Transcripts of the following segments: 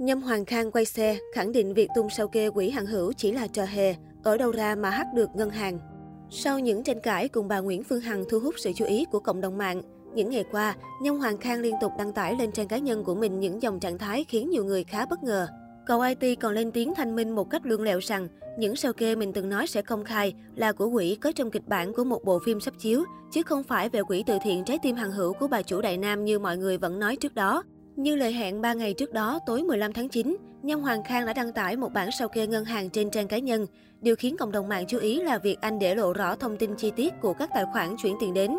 Nhâm Hoàng Khang quay xe, khẳng định việc tung sao kê quỹ Hằng Hữu chỉ là trò hề, ở đâu ra mà hack được ngân hàng. Sau những tranh cãi cùng bà Nguyễn Phương Hằng thu hút sự chú ý của cộng đồng mạng, những ngày qua, Nhâm Hoàng Khang liên tục đăng tải lên trang cá nhân của mình những dòng trạng thái khiến nhiều người khá bất ngờ. Cậu IT còn lên tiếng thanh minh một cách lươn lẹo rằng những sao kê mình từng nói sẽ công khai là của quỹ có trong kịch bản của một bộ phim sắp chiếu, chứ không phải về quỹ từ thiện Trái Tim Hằng Hữu của bà chủ Đại Nam như mọi người vẫn nói trước đó. Như lời hẹn 3 ngày trước đó, tối 15 tháng 9, Nhâm Hoàng Khang đã đăng tải một bản sao kê ngân hàng trên trang cá nhân. Điều khiến cộng đồng mạng chú ý là việc anh để lộ rõ thông tin chi tiết của các tài khoản chuyển tiền đến.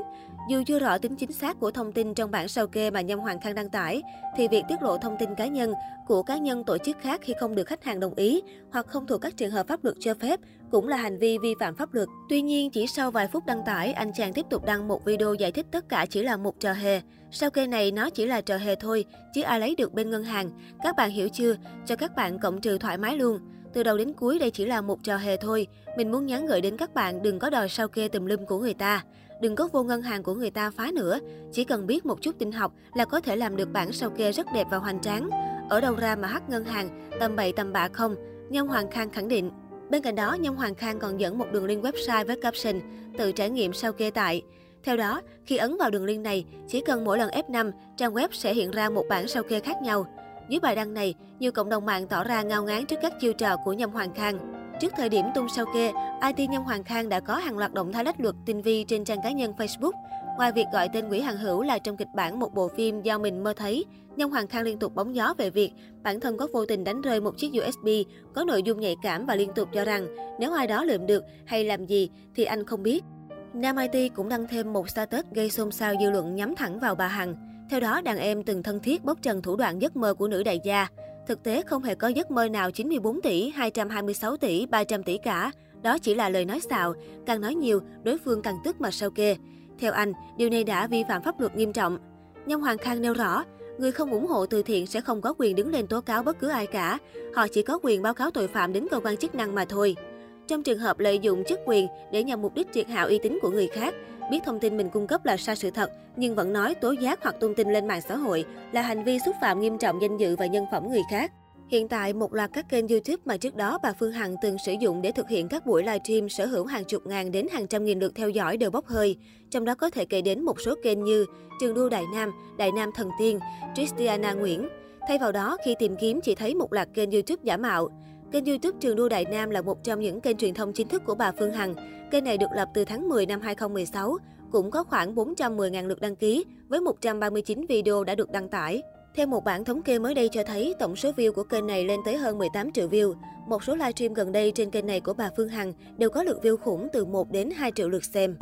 Dù chưa rõ tính chính xác của thông tin trong bản sao kê mà Nhâm Hoàng Khang đăng tải, thì việc tiết lộ thông tin cá nhân của cá nhân tổ chức khác khi không được khách hàng đồng ý hoặc không thuộc các trường hợp pháp luật cho phép cũng là hành vi vi phạm pháp luật. Tuy nhiên, chỉ sau vài phút đăng tải, anh chàng tiếp tục đăng một video giải thích tất cả chỉ là một trò hề. Sao kê này nó chỉ là trò hề thôi, chứ ai lấy được bên ngân hàng. Các bạn hiểu chưa? Cho các bạn cộng trừ thoải mái luôn. Từ đầu đến cuối đây chỉ là một trò hề thôi. Mình muốn nhắn gửi đến các bạn đừng có đòi sao kê tùm lum của người ta. Đừng có vô ngân hàng của người ta phá nữa. Chỉ cần biết một chút tin học là có thể làm được bản sao kê rất đẹp và hoành tráng. Ở đâu ra mà hack ngân hàng, tầm bậy tầm bạ không? Nhâm Hoàng Khang khẳng định. Bên cạnh đó, Nhâm Hoàng Khang còn dẫn một đường link website với caption tự trải nghiệm sao kê tại. Theo đó, khi ấn vào đường link này, chỉ cần mỗi lần F5, trang web sẽ hiện ra một bản sao kê khác nhau. Dưới bài đăng này, nhiều cộng đồng mạng tỏ ra ngao ngán trước các chiêu trò của Nhâm Hoàng Khang. Trước thời điểm tung sao kê, IT Nhâm Hoàng Khang đã có hàng loạt động thái lách luật tinh vi trên trang cá nhân Facebook. Ngoài việc gọi tên quỹ Hằng Hữu là trong kịch bản một bộ phim do mình mơ thấy, Nhâm Hoàng Khang liên tục bóng gió về việc bản thân có vô tình đánh rơi một chiếc USB có nội dung nhạy cảm và liên tục cho rằng nếu ai đó lượm được hay làm gì thì anh không biết. Nam IT cũng đăng thêm một status gây xôn xao dư luận nhắm thẳng vào bà Hằng. Theo đó, đàn em từng thân thiết bóc trần thủ đoạn giấc mơ của nữ đại gia. Thực tế không hề có giấc mơ nào 94 tỷ, 226 tỷ, 300 tỷ cả. Đó chỉ là lời nói xạo, càng nói nhiều, đối phương càng tức mà sao kê. Theo anh, điều này đã vi phạm pháp luật nghiêm trọng. Nhâm Hoàng Khang nêu rõ, người không ủng hộ từ thiện sẽ không có quyền đứng lên tố cáo bất cứ ai cả. Họ chỉ có quyền báo cáo tội phạm đến cơ quan chức năng mà thôi. Trong trường hợp lợi dụng chức quyền để nhằm mục đích triệt hạ uy tín của người khác, biết thông tin mình cung cấp là sai sự thật, nhưng vẫn nói tố giác hoặc tung tin lên mạng xã hội là hành vi xúc phạm nghiêm trọng danh dự và nhân phẩm người khác. Hiện tại, một loạt các kênh YouTube mà trước đó bà Phương Hằng từng sử dụng để thực hiện các buổi livestream sở hữu hàng chục ngàn đến hàng trăm nghìn lượt theo dõi đều bốc hơi. Trong đó có thể kể đến một số kênh như Trường Đua Đại Nam Thần Tiên, Tristiana Nguyễn. Thay vào đó, khi tìm kiếm chỉ thấy một loạt kênh YouTube giả mạo. Kênh YouTube Trường Đua Đại Nam là một trong những kênh truyền thông chính thức của bà Phương Hằng. Kênh này được lập từ tháng 10 năm 2016, cũng có khoảng 410.000 lượt đăng ký, với 139 video đã được đăng tải. Theo một bản thống kê mới đây cho thấy, tổng số view của kênh này lên tới hơn 18 triệu view. Một số livestream gần đây trên kênh này của bà Phương Hằng đều có lượt view khủng từ 1 đến 2 triệu lượt xem.